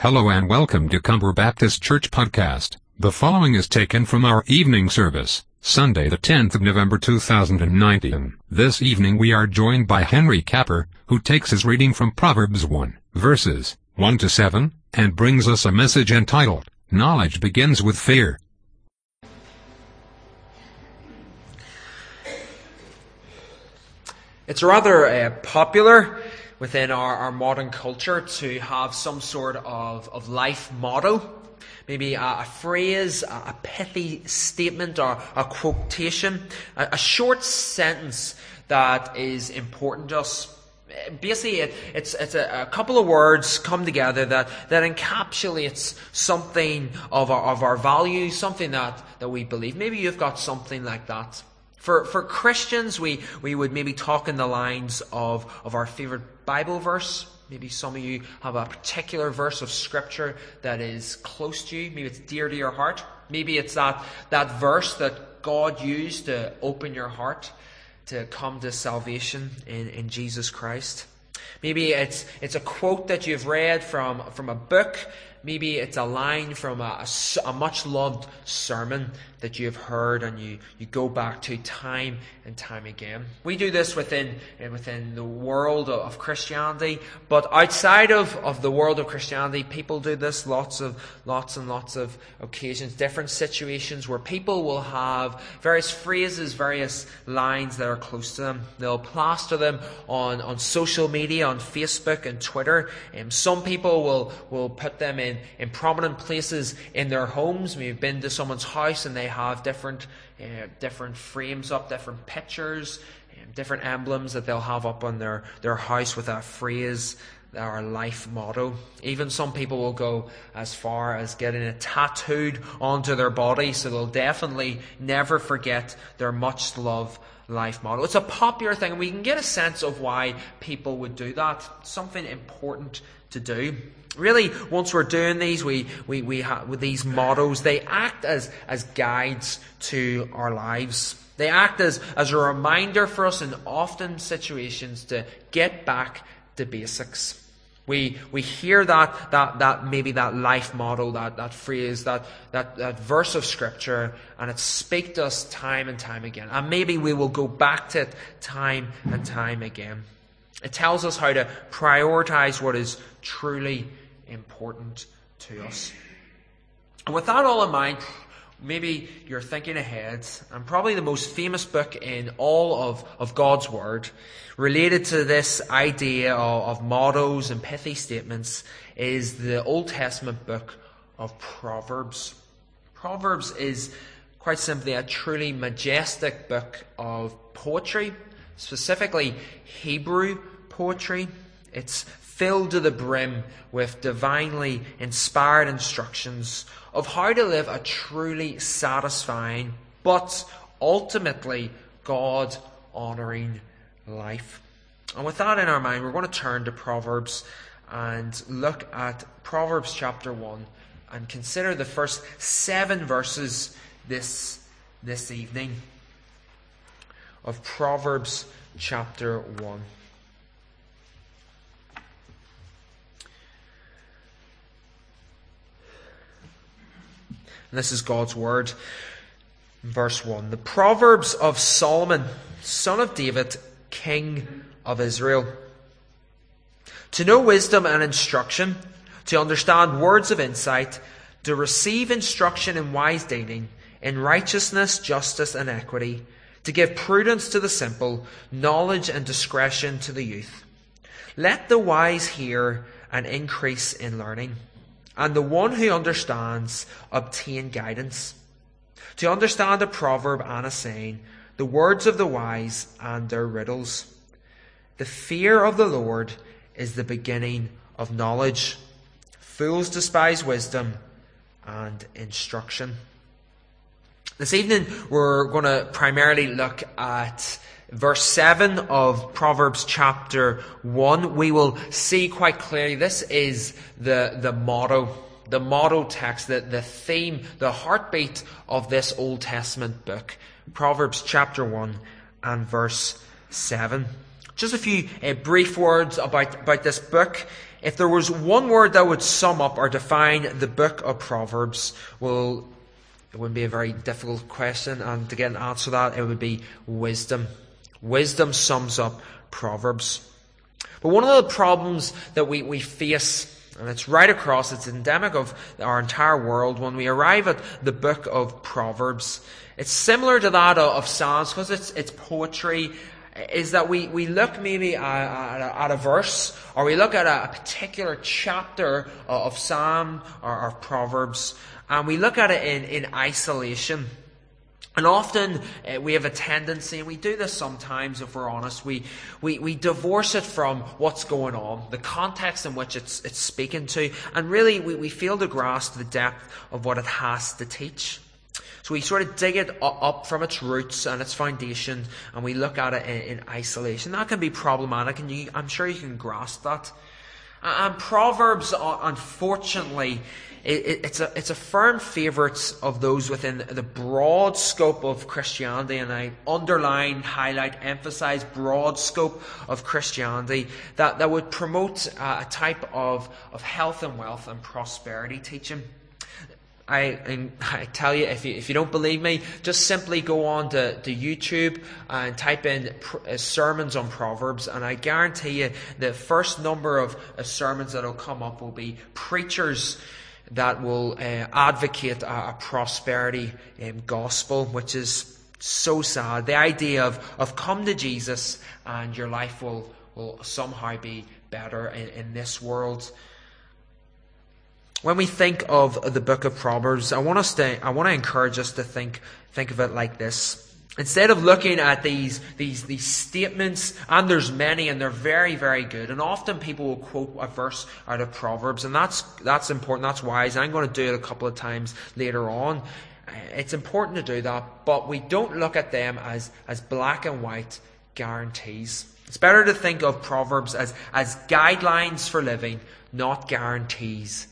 Hello and welcome to Cumber Baptist Church Podcast. The following is taken from our evening service, Sunday the 10th of November 2019. This evening we are joined by Henry Capper, who takes his reading from Proverbs 1, verses 1 to 7, and brings us a message entitled, Knowledge Begins with Fear. It's rather popular within our modern culture to have some sort of life motto, maybe a phrase, a pithy statement or a quotation, a short sentence that is important to us. Basically, it's a couple of words come together that encapsulates something of our values, something that we believe. Maybe you've got something like that. For Christians, we would maybe talk in the lines of our favorite Bible verse. Maybe some of you have a particular verse of Scripture that is close to you. Maybe it's dear to your heart. Maybe it's that verse that God used to open your heart to come to salvation in Jesus Christ. Maybe it's a quote that you've read from a book. Maybe it's a line from a much-loved sermon that you've heard and you go back to time and time again. We do this within the world of Christianity, but outside of the world of Christianity, people do this lots and lots of occasions, different situations where people will have various phrases, various lines that are close to them. They'll plaster them on social media, on Facebook and Twitter. Some people will put them in prominent places in their homes. We've been to someone's house and they have different frames up, different pictures, different emblems that they'll have up on their house with that phrase, our life motto. Even some people will go as far as getting it tattooed onto their body, so they'll definitely never forget their much-loved life motto. It's a popular thing, and we can get a sense of why people would do that. Something important to do. Really, once we're doing these, with these mottos, they act as guides to our lives. They act as a reminder for us in often situations to get back to basics. We hear that maybe that life motto, that phrase, that verse of Scripture, and it speaks to us time and time again. And maybe we will go back to it time and time again. It tells us how to prioritize what is truly important to us. And with that all in mind, maybe you're thinking ahead, and probably the most famous book in all of God's Word related to this idea of mottos and pithy statements is the Old Testament book of Proverbs. Proverbs is quite simply a truly majestic book of poetry, specifically Hebrew poetry. It's filled to the brim with divinely inspired instructions of how to live a truly satisfying but ultimately God-honouring life. And with that in our mind, we're going to turn to Proverbs and look at Proverbs chapter 1 and consider the first 7 verses this evening of Proverbs chapter 1. And this is God's Word. Verse 1. The Proverbs of Solomon, son of David, king of Israel. To know wisdom and instruction, to understand words of insight, to receive instruction in wise dealing, in righteousness, justice, and equity, to give prudence to the simple, knowledge and discretion to the youth. Let the wise hear and increase in learning, and the one who understands obtain guidance. To understand a proverb and a saying, the words of the wise and their riddles. The fear of the Lord is the beginning of knowledge. Fools despise wisdom and instruction. This evening, we're going to primarily look at verse 7 of Proverbs chapter 1. We will see quite clearly this is the motto text, the theme, the heartbeat of this Old Testament book. Proverbs chapter 1 and verse 7. Just a few brief words about this book. If there was one word that would sum up or define the book of Proverbs, well, it wouldn't be a very difficult question, and to get an answer to that, it would be wisdom. Wisdom sums up Proverbs. But one of the problems that we face, and it's right across, it's endemic of our entire world, when we arrive at the book of Proverbs, it's similar to that of Psalms, because it's poetry, is that we look maybe at a verse, or we look at a particular chapter of Psalm or Proverbs, and we look at it in isolation. And often we have a tendency, and we do this sometimes if we're honest, we divorce it from what's going on, the context in which it's speaking to, and really we fail to grasp the depth of what it has to teach. So we sort of dig it up from its roots and its foundation, and we look at it in isolation. That can be problematic, and I'm sure you can grasp that. And Proverbs, unfortunately, it's a firm favourite of those within the broad scope of Christianity, and I underline, highlight, emphasise broad scope of Christianity, that would promote a type of health and wealth and prosperity teaching. I tell you, if you don't believe me, just simply go on to YouTube and type in sermons on Proverbs, and I guarantee you the first number of sermons that will come up will be preachers that will advocate a prosperity gospel, which is so sad. The idea of come to Jesus and your life will somehow be better in this world. When we think of the book of Proverbs, I want to encourage us to think of it like this. Instead of looking at these statements, and there's many, and they're very, very good, and often people will quote a verse out of Proverbs, and that's important, that's wise, and I'm going to do it a couple of times later on. It's important to do that, but we don't look at them as black and white guarantees. It's better to think of Proverbs as guidelines for living, not guarantees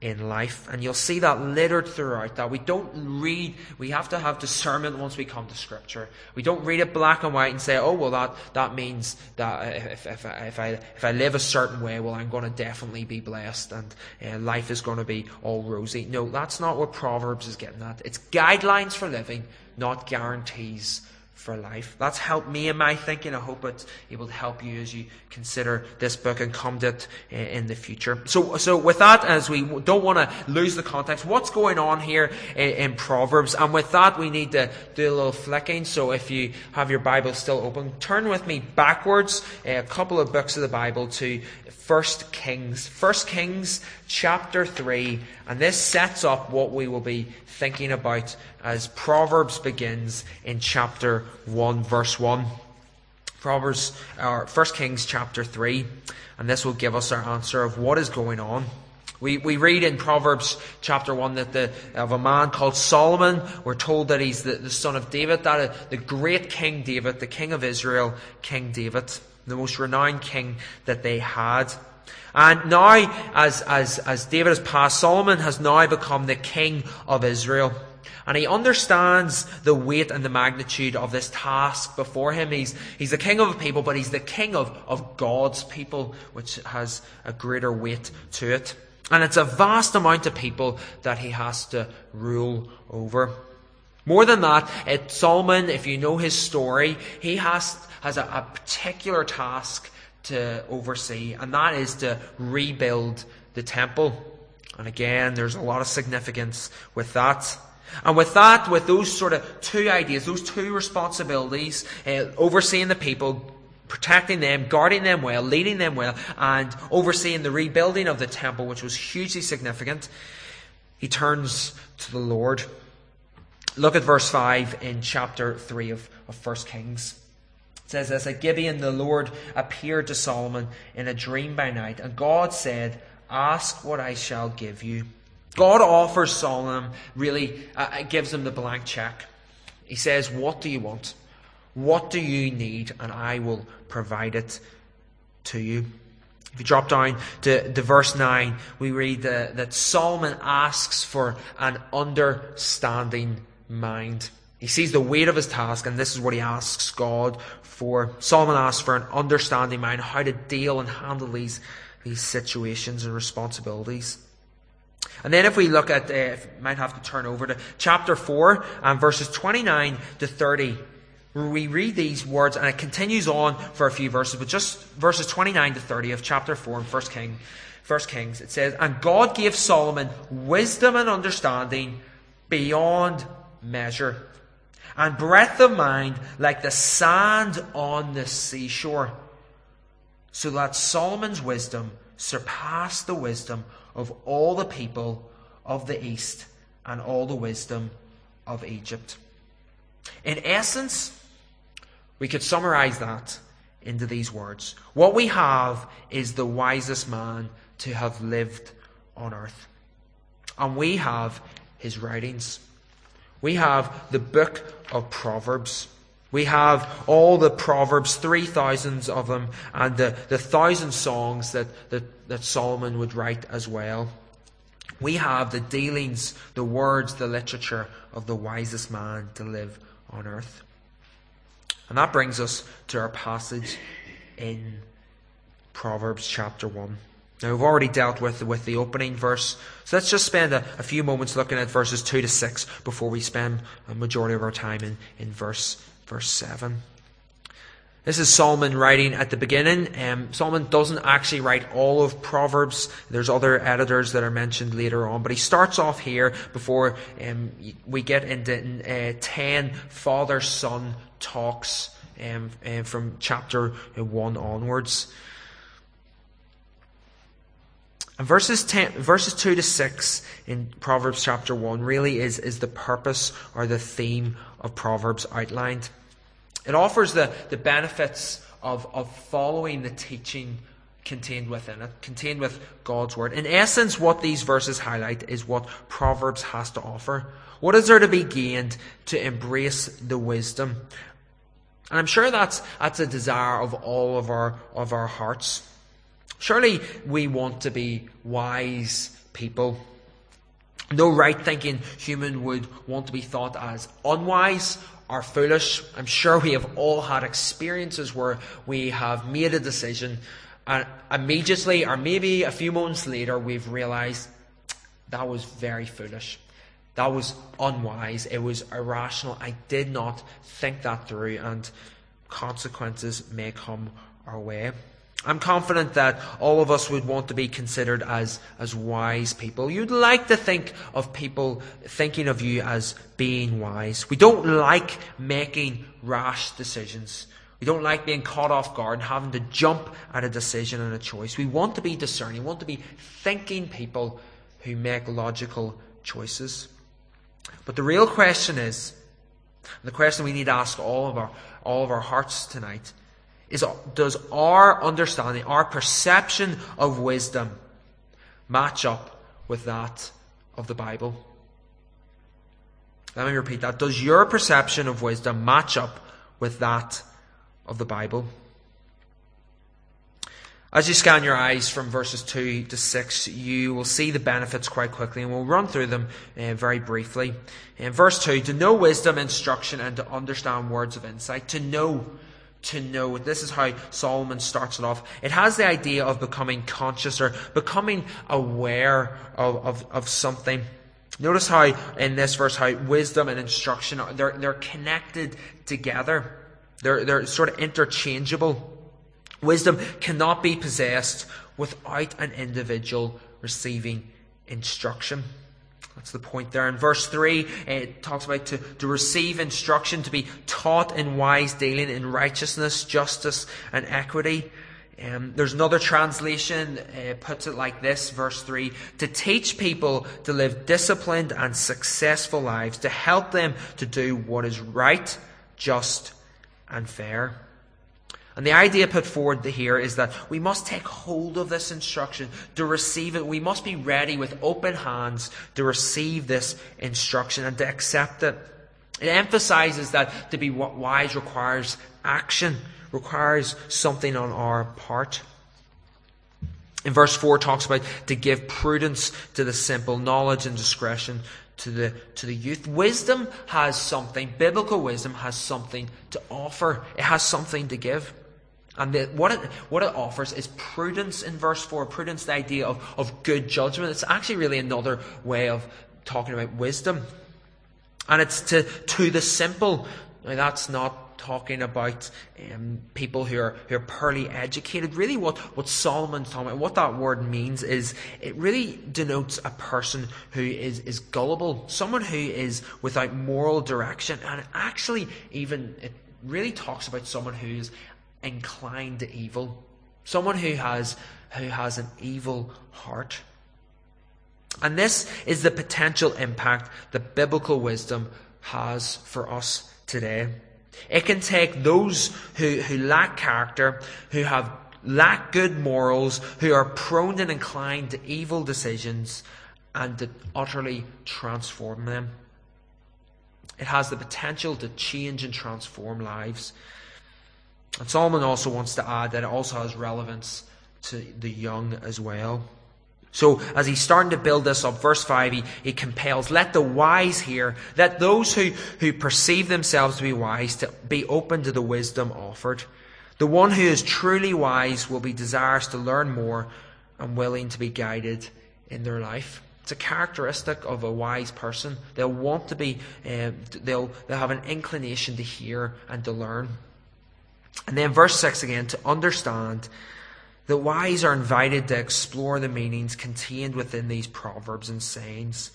in life. And you'll see that littered throughout, that we don't read, we have to have discernment once we come to Scripture. We don't read it black and white and say, oh, well, that means that if I live a certain way, well, I'm going to definitely be blessed and life is going to be all rosy. No, that's not what Proverbs is getting at. It's guidelines for living, not guarantees for life. That's helped me in my thinking. I hope it's able to help you as you consider this book and come to it in the future. So with that, as we don't want to lose the context, what's going on here in Proverbs? And with that, we need to do a little flicking. So if you have your Bible still open, turn with me backwards a couple of books of the Bible to 1 Kings. 1 Kings chapter 3. And this sets up what we will be thinking about as Proverbs begins in chapter 1, verse 1. 1 Kings chapter 3, and this will give us our answer of what is going on. We read in Proverbs chapter 1 that of a man called Solomon. We're told that he's the son of David, that the great King David, the king of Israel, King David, the most renowned king that they had. And now, as David has passed, Solomon has now become the king of Israel. And he understands the weight and the magnitude of this task before him. He's the king of a people, but he's the king of God's people, which has a greater weight to it. And it's a vast amount of people that he has to rule over. More than that, Solomon, if you know his story, he has a particular task to oversee, and that is to rebuild the temple. And again, there's a lot of significance with that. And with that, with those sort of two ideas, those two responsibilities, overseeing the people, protecting them, guarding them well, leading them well, and overseeing the rebuilding of the temple, which was hugely significant, he turns to the Lord. Look at verse 5 in chapter 3 of 1 Kings. It says this: At Gibeon the Lord appeared to Solomon in a dream by night, and God said, "Ask what I shall give you." God offers Solomon, really gives him the blank check. He says, what do you want? What do you need? And I will provide it to you. If you drop down to verse 9, we read that Solomon asks for an understanding mind. He sees the weight of his task, and this is what he asks God for. Solomon asks for an understanding mind, how to deal and handle these these situations and responsibilities. And then if we look at, we might have to turn over to chapter 4 and verses 29 to 30, where we read these words, and it continues on for a few verses, but just verses 29 to 30 of chapter 4 in 1 Kings, it says, "And God gave Solomon wisdom and understanding beyond measure, and breadth of mind like the sand on the seashore, so that Solomon's wisdom surpassed the wisdom of all the people of the East and all the wisdom of Egypt." In essence, we could summarize that into these words. What we have is the wisest man to have lived on earth. And we have his writings. We have the book of Proverbs. We have all the Proverbs, 3,000 of them, and the 1,000 songs that Solomon would write as well. We have the dealings, the words, the literature of the wisest man to live on earth. And that brings us to our passage in Proverbs chapter 1. Now, we've already dealt with the opening verse, so let's just spend a few moments looking at verses 2 to 6 before we spend a majority of our time in verse 7. This is Solomon writing at the beginning. Solomon doesn't actually write all of Proverbs. There's other editors that are mentioned later on. But he starts off here before we get into 10 father-son talks from chapter 1 onwards. And verses 2 to 6 in Proverbs chapter 1 really is the purpose or the theme of Proverbs outlined. It offers the benefits of following the teaching contained within it, contained with God's Word. In essence, what these verses highlight is what Proverbs has to offer. What is there to be gained to embrace the wisdom? And I'm sure that's a desire of all of our hearts. Surely we want to be wise people. No right-thinking human would want to be thought as unwise or foolish. I'm sure we have all had experiences where we have made a decision and immediately, or maybe a few moments later, we've realised that was very foolish. That was unwise. It was irrational. I did not think that through, and consequences may come our way. I'm confident that all of us would want to be considered as wise people. You'd like to think of people thinking of you as being wise. We don't like making rash decisions. We don't like being caught off guard and having to jump at a decision and a choice. We want to be discerning. We want to be thinking people who make logical choices. But the real question is, the question we need to ask all of our hearts tonight, is, does our understanding, our perception of wisdom match up with that of the Bible? Let me repeat that. Does your perception of wisdom match up with that of the Bible? As you scan your eyes from verses 2 to 6, you will see the benefits quite quickly, and we'll run through them very briefly. In verse 2, to know wisdom, instruction, and to understand words of insight. To know. This is how Solomon starts it off. It has the idea of becoming conscious or becoming aware of something. Notice how in this verse how wisdom and instruction are they're connected together. They're sort of interchangeable. Wisdom cannot be possessed without an individual receiving instruction. That's the point there. In verse 3, it talks about to receive instruction, to be taught in wise dealing, in righteousness, justice, and equity. There's another translation puts it like this, verse 3, to teach people to live disciplined and successful lives, to help them to do what is right, just, and fair. And the idea put forward here is that we must take hold of this instruction. To receive it, we must be ready with open hands to receive this instruction and to accept it. It emphasizes that to be wise requires action, requires something on our part. In verse 4, it talks about to give prudence to the simple, knowledge and discretion to the youth. Wisdom has something, biblical wisdom has something to offer. It has something to give. And what it offers is prudence in verse 4. Prudence, the idea of good judgment. It's actually really another way of talking about wisdom. And it's to the simple. Now, that's not talking about people who are poorly educated. Really what Solomon's talking about, what that word means, is it really denotes a person who is gullible. Someone who is without moral direction. And actually, even, it really talks about someone who is inclined to evil, someone who has an evil heart. And this is the potential impact that biblical wisdom has for us today. It can take those who lack character, who lack good morals, who are prone and inclined to evil decisions, and to utterly transform them. It has the potential to change and transform lives. And Solomon also wants to add that it also has relevance to the young as well. So as he's starting to build this up, verse 5, he compels, let the wise hear, let those who perceive themselves to be wise to be open to the wisdom offered. The one who is truly wise will be desirous to learn more and willing to be guided in their life. It's a characteristic of a wise person. They'll want to be, they'll have an inclination to hear and to learn. And then verse 6 again, to understand, the wise are invited to explore the meanings contained within these proverbs and sayings.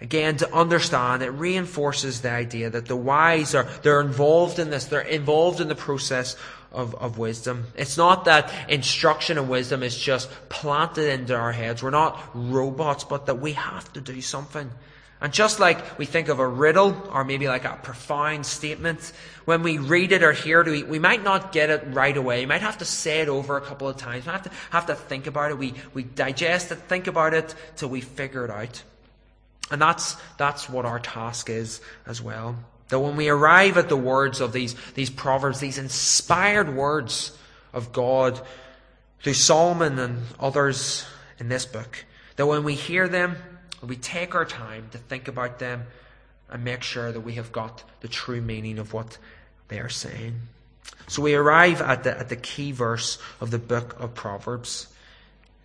Again, to understand, it reinforces the idea that the wise they're involved in this, they're involved in the process of wisdom. It's not that instruction and wisdom is just planted into our heads. We're not robots, but that we have to do something. And just like we think of a riddle, or maybe like a profound statement, when we read it or hear it, we might not get it right away. We might have to say it over a couple of times. We have to think about it. We digest it, think about it, till we figure it out. And that's what our task is as well. That when we arrive at the words of these proverbs, these inspired words of God, through Solomon and others in this book, that when we hear them, we take our time to think about them and make sure that we have got the true meaning of what they are saying. So we arrive at the key verse of the book of Proverbs.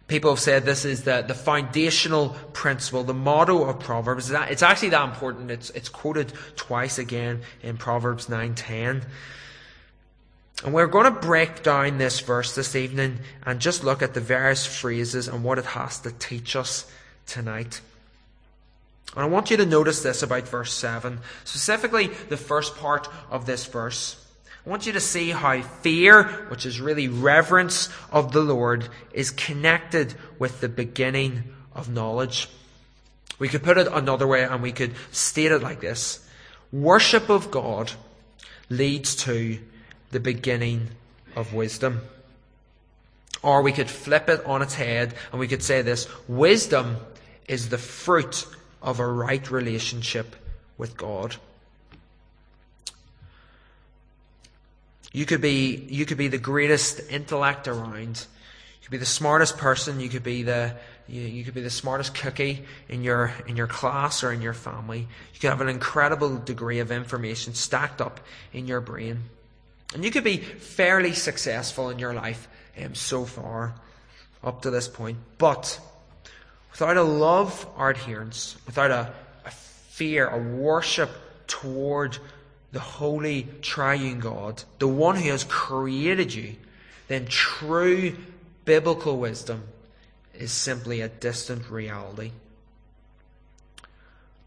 People have said this is the foundational principle, the motto of Proverbs. It's actually that important. It's quoted twice again in Proverbs 9:10. And we're going to break down this verse this evening and just look at the various phrases and what it has to teach us tonight. And I want you to notice this about verse 7, specifically the first part of this verse. I want you to see how fear, which is really reverence of the Lord, is connected with the beginning of knowledge. We could put it another way, and we could state it like this. Worship of God leads to the beginning of wisdom. Or we could flip it on its head, and we could say this. Wisdom is the fruit of a right relationship with God. You could be the greatest intellect around. You could be the smartest person. You could be the smartest cookie in your class or in your family. You could have an incredible degree of information stacked up in your brain, and you could be fairly successful in your life so far up to this point, but without a love or adherence, without a fear, a worship toward the holy triune God, the one who has created you, then true biblical wisdom is simply a distant reality.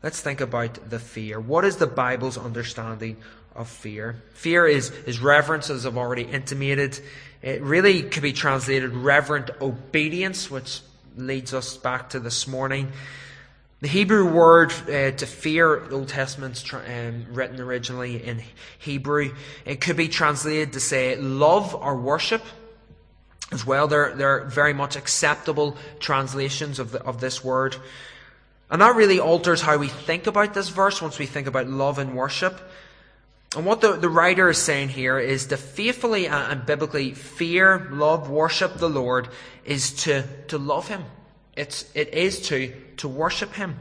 Let's think about the fear. What is the Bible's understanding of fear? Fear is reverence, as I've already intimated. It really could be translated reverent obedience, which leads us back to this morning. The Hebrew word to fear, the Old Testament's written originally in Hebrew. It could be translated to say love or worship as well. They're very much acceptable translations of this word. And that really alters how we think about this verse once we think about love and worship. And what the writer is saying here is to faithfully and biblically fear, love, worship the Lord is to love Him. It is to worship Him.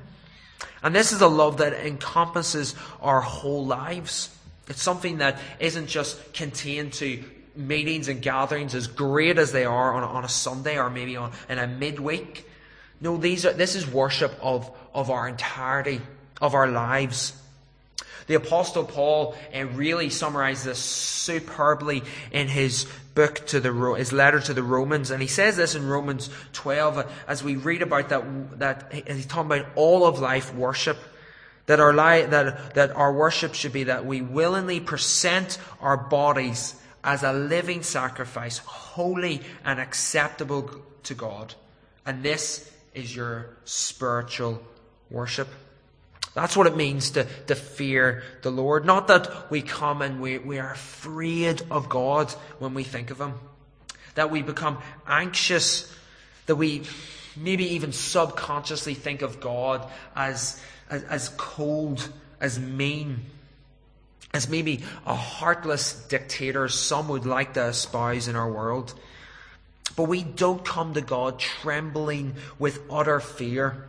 And this is a love that encompasses our whole lives. It's something that isn't just contained to meetings and gatherings, as great as they are on a Sunday or maybe in a midweek. No, this is worship of our entirety, of our lives. The Apostle Paul really summarized this superbly in his book his letter to the Romans, and he says this in Romans 12 as we read about that he's talking about all of life worship. That our worship should be that we willingly present our bodies as a living sacrifice, holy and acceptable to God. And this is your spiritual worship. That's what it means to fear the Lord. Not that we come and we are afraid of God when we think of Him. That we become anxious. That we maybe even subconsciously think of God as cold, as mean, as maybe a heartless dictator some would like to espouse in our world. But we don't come to God trembling with utter fear.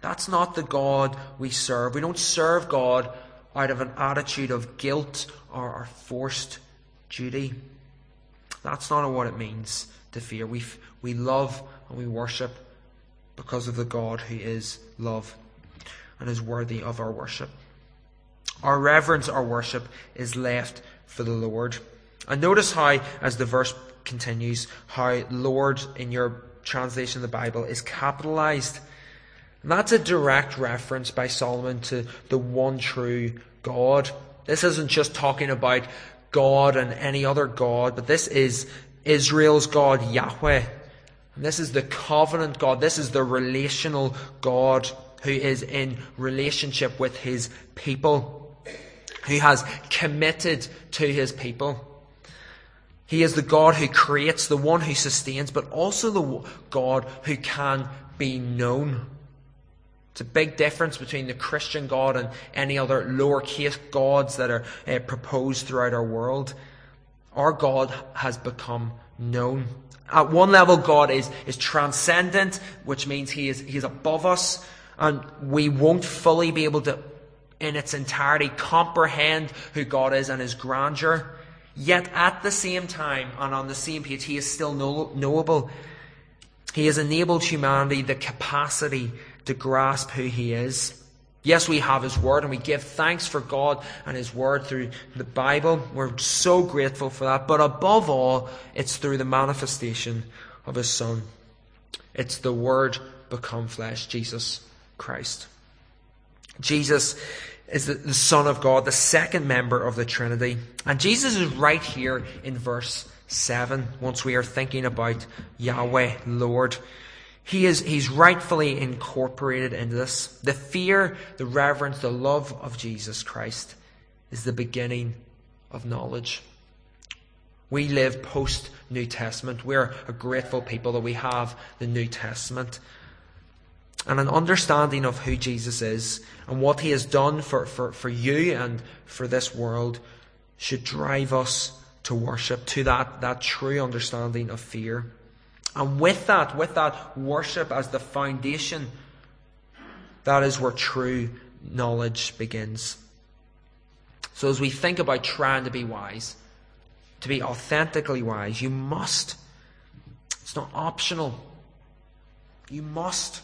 That's not the God we serve. We don't serve God out of an attitude of guilt or forced duty. That's not what it means to fear. We love and we worship because of the God who is love and is worthy of our worship. Our reverence, our worship is left for the Lord. And notice how, as the verse continues, how Lord in your translation of the Bible is capitalized. And that's a direct reference by Solomon to the one true God. This isn't just talking about God and any other God, but this is Israel's God, Yahweh. And this is the covenant God. This is the relational God who is in relationship with His people, who has committed to His people. He is the God who creates, the one who sustains, but also the God who can be known. It's a big difference between the Christian God and any other lowercase gods that are proposed throughout our world. Our God has become known. At one level, God is transcendent, which means He is above us, and we won't fully be able to, in its entirety, comprehend who God is and His grandeur. Yet at the same time, and on the same page, He is still knowable. He has enabled humanity the capacity to grasp who He is. Yes, we have His Word, and we give thanks for God and His Word through the Bible. We're so grateful for that. But above all, it's through the manifestation of His Son. It's the Word become flesh, Jesus Christ. Jesus is the Son of God, the second member of the Trinity. And Jesus is right here in verse 7, once we are thinking about Yahweh, Lord. He's rightfully incorporated into this. The fear, the reverence, the love of Jesus Christ is the beginning of knowledge. We live post-New Testament. We're a grateful people that we have the New Testament. And an understanding of who Jesus is and what He has done for you and for this world should drive us to worship, to that true understanding of fear. And with that worship as the foundation, that is where true knowledge begins. So as we think about trying to be wise, to be authentically wise, you must. It's not optional. You must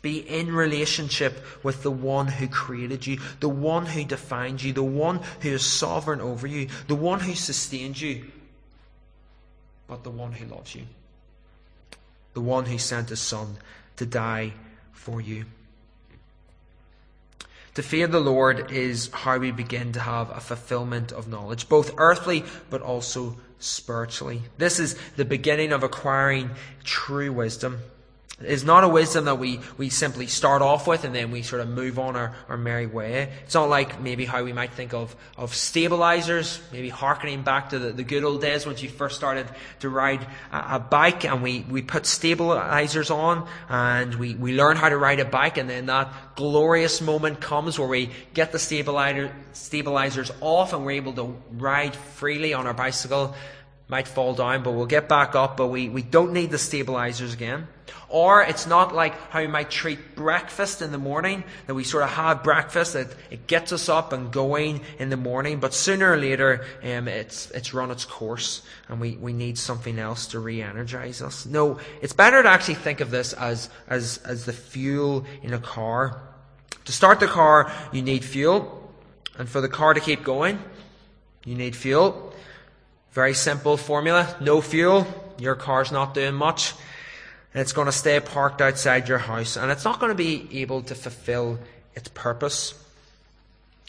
be in relationship with the one who created you, the one who defines you, the one who is sovereign over you, the one who sustains you, but the one who loves you. The one who sent His Son to die for you. To fear the Lord is how we begin to have a fulfillment of knowledge, both earthly but also spiritually. This is the beginning of acquiring true wisdom. It's not a wisdom that we simply start off with and then we sort of move on our merry way. It's not like maybe how we might think of stabilizers, maybe hearkening back to the good old days once you first started to ride a bike, and we put stabilizers on and we learn how to ride a bike, and then that glorious moment comes where we get the stabilizers off and we're able to ride freely on our bicycle. might fall down, but we'll get back up, but we don't need the stabilizers again. Or it's not like how you might treat breakfast in the morning, that we sort of have breakfast, that it gets us up and going in the morning, but sooner or later it's run its course and we need something else to re-energize us. No, it's better to actually think of this as the fuel in a car. To start the car, you need fuel, and for the car to keep going, you need fuel. Very simple formula. No fuel, your car's not doing much. And it's going to stay parked outside your house. And it's not going to be able to fulfill its purpose.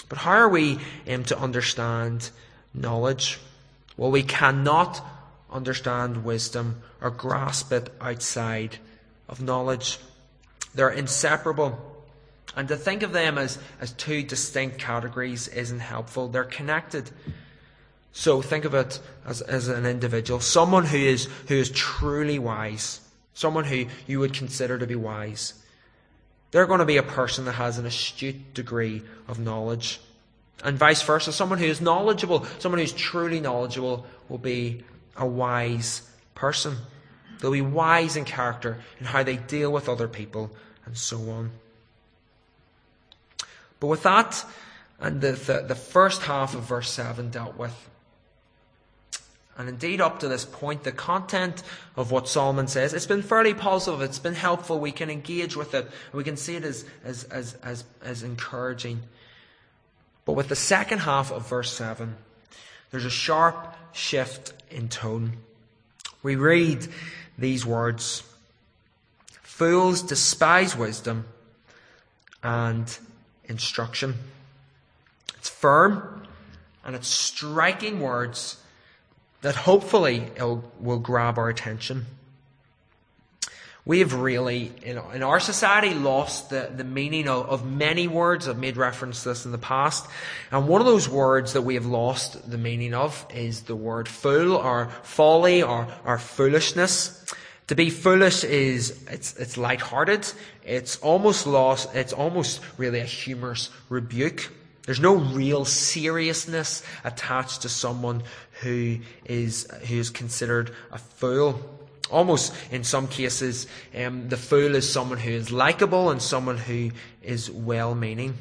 But how are we to understand knowledge? Well, we cannot understand wisdom or grasp it outside of knowledge. They're inseparable. And to think of them as two distinct categories isn't helpful. They're connected. So think of it as an individual, someone who is truly wise, someone who you would consider to be wise. They're going to be a person that has an astute degree of knowledge. And vice versa, someone who is knowledgeable, someone who's truly knowledgeable will be a wise person. They'll be wise in character, in how they deal with other people, and so on. But with that, and the first half of verse 7 dealt with, and indeed up to this point, the content of what Solomon says, it's been fairly positive, it's been helpful, we can engage with it, we can see it as encouraging. But with the second half of verse 7, there's a sharp shift in tone. We read these words, "Fools despise wisdom and instruction." It's firm and it's striking words that hopefully will grab our attention. We have really, in our society, lost the meaning of many words. I've made reference to this in the past. And one of those words that we have lost the meaning of is the word fool or folly or foolishness. To be foolish it's lighthearted. It's almost really a humorous rebuke. There's no real seriousness attached to someone who is considered a fool. Almost in some cases, the fool is someone who is likable and someone who is well-meaning.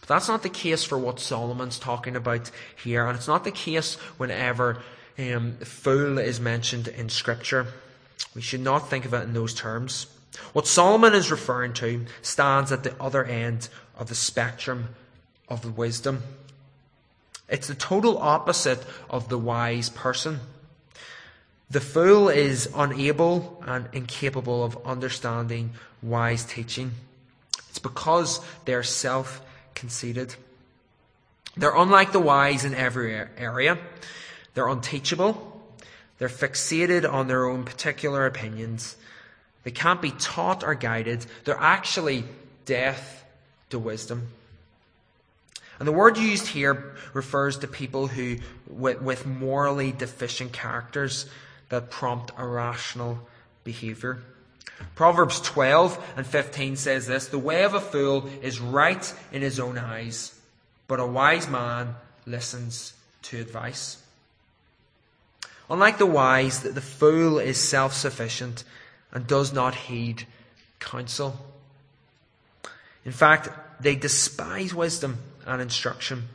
But that's not the case for what Solomon's talking about here, and it's not the case whenever fool is mentioned in Scripture. We should not think of it in those terms. What Solomon is referring to stands at the other end of the spectrum of the wisdom. It's the total opposite of the wise person. The fool is unable and incapable of understanding wise teaching. It's because they're self-conceited. They're unlike the wise in every area. They're unteachable. They're fixated on their own particular opinions. They can't be taught or guided. They're actually deaf to wisdom. And the word used here refers to people who, with morally deficient characters that prompt irrational behaviour. Proverbs 12 and 15 says this, "The way of a fool is right in his own eyes, but a wise man listens to advice." Unlike the wise, the fool is self-sufficient and does not heed counsel. In fact, they despise wisdom and instruction.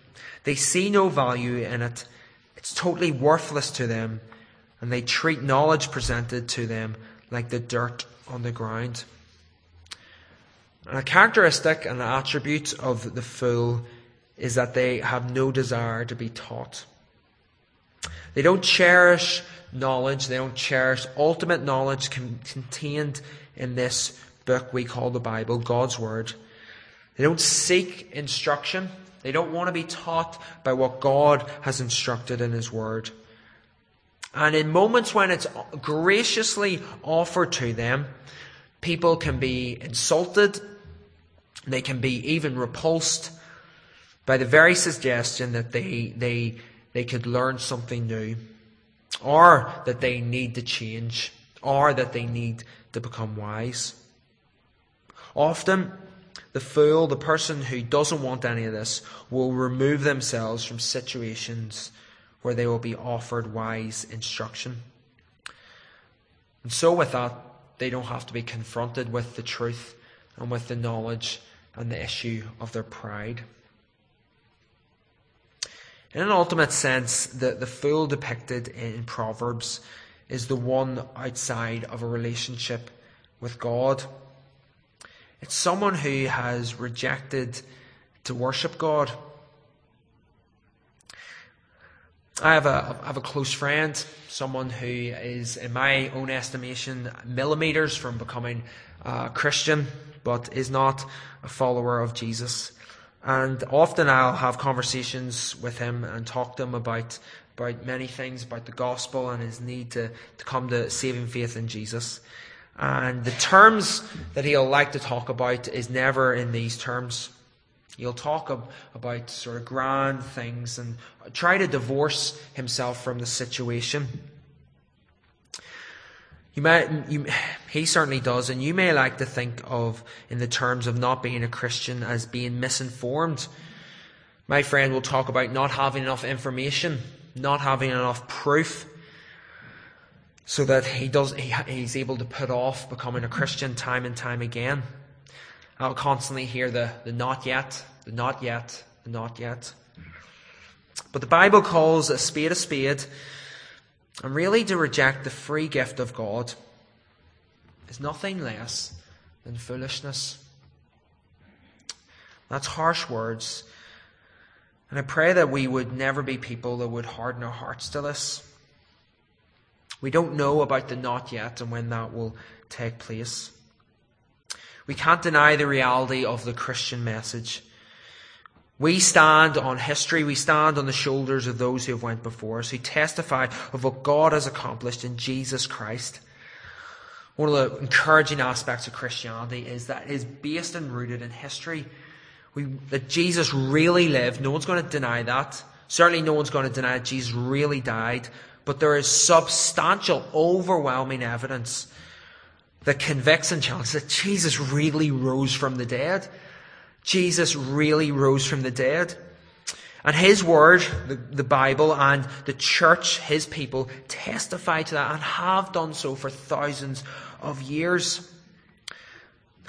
They see no value in it. It's totally worthless to them. And they treat knowledge presented to them like the dirt on the ground. And a characteristic and an attribute of the fool is that they have no desire to be taught. They don't cherish knowledge. They don't cherish ultimate knowledge contained in this book we call the Bible, God's Word. They don't seek instruction. They don't want to be taught by what God has instructed in His Word. And in moments when it's graciously offered to them, people can be insulted. They can be even repulsed by the very suggestion that they could learn something new, or that they need to change, or that they need to become wise. Often, the fool, the person who doesn't want any of this, will remove themselves from situations where they will be offered wise instruction. And so with that, they don't have to be confronted with the truth and with the knowledge and the issue of their pride. In an ultimate sense, the fool depicted in Proverbs is the one outside of a relationship with God. It's someone who has rejected to worship God. I have a close friend, someone who is, in my own estimation, millimeters from becoming a Christian, but is not a follower of Jesus. And often I'll have conversations with him and talk to him about many things, about the gospel and his need to come to saving faith in Jesus. And the terms that he'll like to talk about is never in these terms. He'll talk about sort of grand things and try to divorce himself from the situation. He certainly does, and you may like to think of, in the terms of not being a Christian, as being misinformed. My friend will talk about not having enough information, not having enough proof, so that he's able to put off becoming a Christian time and time again. I'll constantly hear the not yet, the not yet, the not yet. But the Bible calls a spade, and really to reject the free gift of God is nothing less than foolishness. That's harsh words, and I pray that we would never be people that would harden our hearts to this. We don't know about the not yet and when that will take place. We can't deny the reality of the Christian message. We stand on history. We stand on the shoulders of those who have went before us, who testify of what God has accomplished in Jesus Christ. One of the encouraging aspects of Christianity is that it is based and rooted in history. That Jesus really lived. No one's going to deny that. Certainly no one's going to deny that Jesus really died. But there is substantial, overwhelming evidence that convicts and challenges that Jesus really rose from the dead. Jesus really rose from the dead. And his word, the Bible, and the church, his people, testify to that and have done so for thousands of years.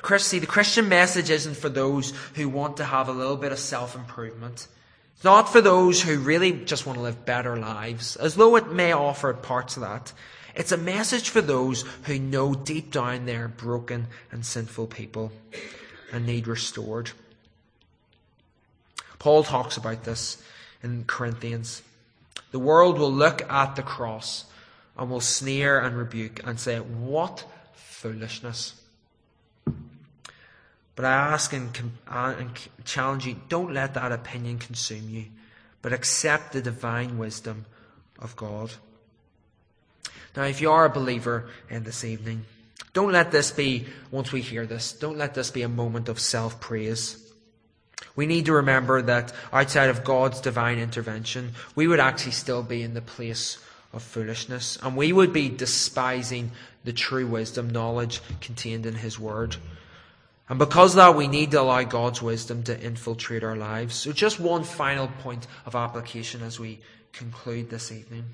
The Christian message isn't for those who want to have a little bit of self-improvement. It's not for those who really just want to live better lives, as though it may offer parts of that. It's a message for those who know deep down they're broken and sinful people and need restored. Paul talks about this in Corinthians. The world will look at the cross and will sneer and rebuke and say, "What foolishness." But I ask and challenge you, don't let that opinion consume you, but accept the divine wisdom of God. Now, if you are a believer in this evening, don't let this be, once we hear this, don't let this be a moment of self-praise. We need to remember that outside of God's divine intervention, we would actually still be in the place of foolishness, and we would be despising the true wisdom, knowledge contained in his word. And because of that, we need to allow God's wisdom to infiltrate our lives. So just one final point of application as we conclude this evening.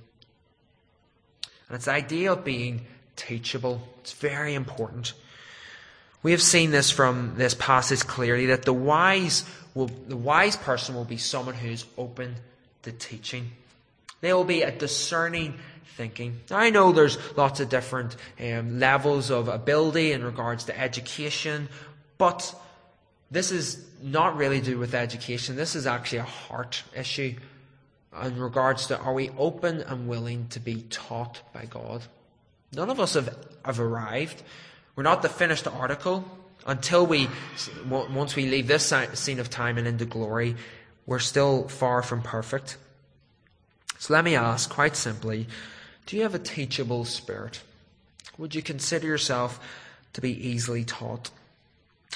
And it's the idea of being teachable. It's very important. We have seen this from this passage clearly, that the wise person will be someone who is open to teaching. They will be a discerning thinking. Now, I know there's lots of different levels of ability in regards to education, but this is not really to do with education. This is actually a heart issue. In regards to, are we open and willing to be taught by God? None of us have arrived. We're not the finished article. Once we leave this scene of time and into glory, we're still far from perfect. So let me ask, quite simply, do you have a teachable spirit? Would you consider yourself to be easily taught?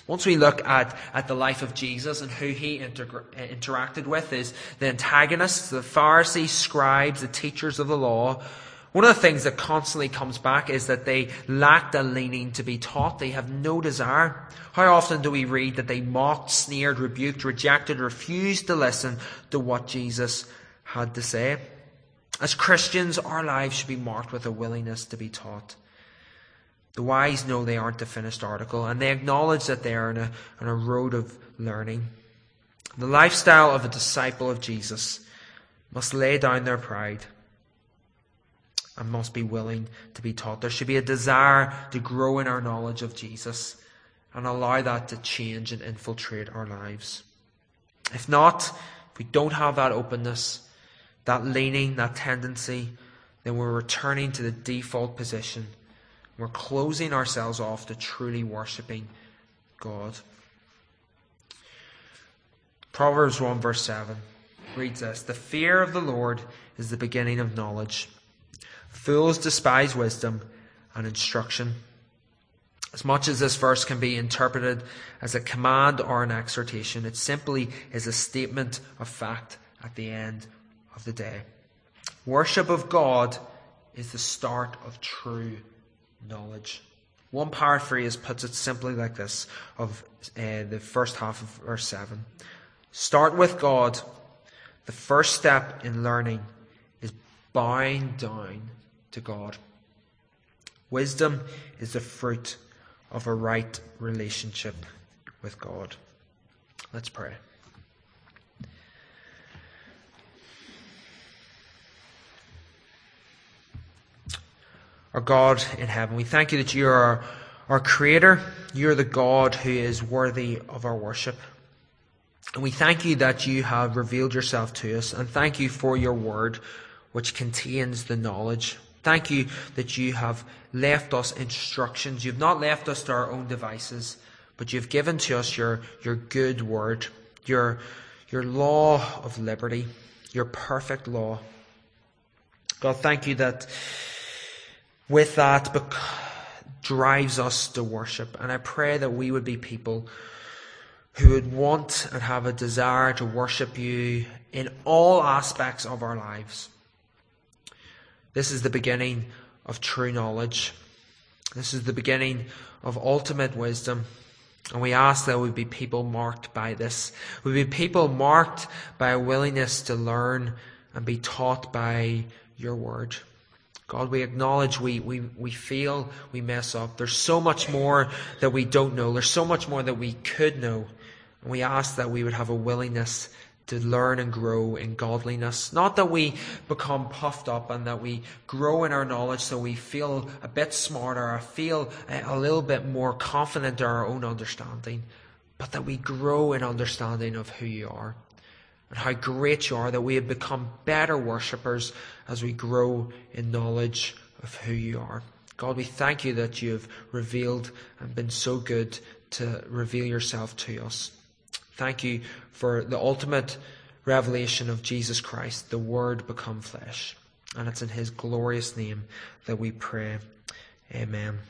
Once we look at the life of Jesus and who he interacted with is the antagonists, the Pharisees, scribes, the teachers of the law. One of the things that constantly comes back is that they lacked a leaning to be taught. They have no desire. How often do we read that they mocked, sneered, rebuked, rejected, refused to listen to what Jesus had to say? As Christians, our lives should be marked with a willingness to be taught. The wise know they aren't the finished article, and they acknowledge that they are on a road of learning. The lifestyle of a disciple of Jesus must lay down their pride and must be willing to be taught. There should be a desire to grow in our knowledge of Jesus and allow that to change and infiltrate our lives. If not, if we don't have that openness, that leaning, that tendency, then we're returning to the default position. We're closing ourselves off to truly worshipping God. Proverbs 1 verse 7 reads this: "The fear of the Lord is the beginning of knowledge. Fools despise wisdom and instruction." As much as this verse can be interpreted as a command or an exhortation, it simply is a statement of fact at the end of the day. Worship of God is the start of true knowledge. One paraphrase puts it simply like this of the first half of verse 7. Start with God. The first step in learning is bowing down to God. Wisdom is the fruit of a right relationship with God. Let's pray. Our God in heaven, we thank you that you are our creator. You are the God who is worthy of our worship. And we thank you that you have revealed yourself to us. And thank you for your word, which contains the knowledge. Thank you that you have left us instructions. You've not left us to our own devices, but you've given to us your good word, your law of liberty, your perfect law. God, thank you that with that drives us to worship. And I pray that we would be people who would want and have a desire to worship you in all aspects of our lives. This is the beginning of true knowledge. This is the beginning of ultimate wisdom. And we ask that we be people marked by this. We be people marked by a willingness to learn and be taught by your word. God, we acknowledge we fail, we mess up. There's so much more that we don't know. There's so much more that we could know. And we ask that we would have a willingness to learn and grow in godliness. Not that we become puffed up and that we grow in our knowledge so we feel a bit smarter or feel a little bit more confident in our own understanding, but that we grow in understanding of who you are and how great you are, that we have become better worshippers as we grow in knowledge of who you are. God, we thank you that you have revealed and been so good to reveal yourself to us. Thank you for the ultimate revelation of Jesus Christ, the Word become flesh. And it's in his glorious name that we pray. Amen.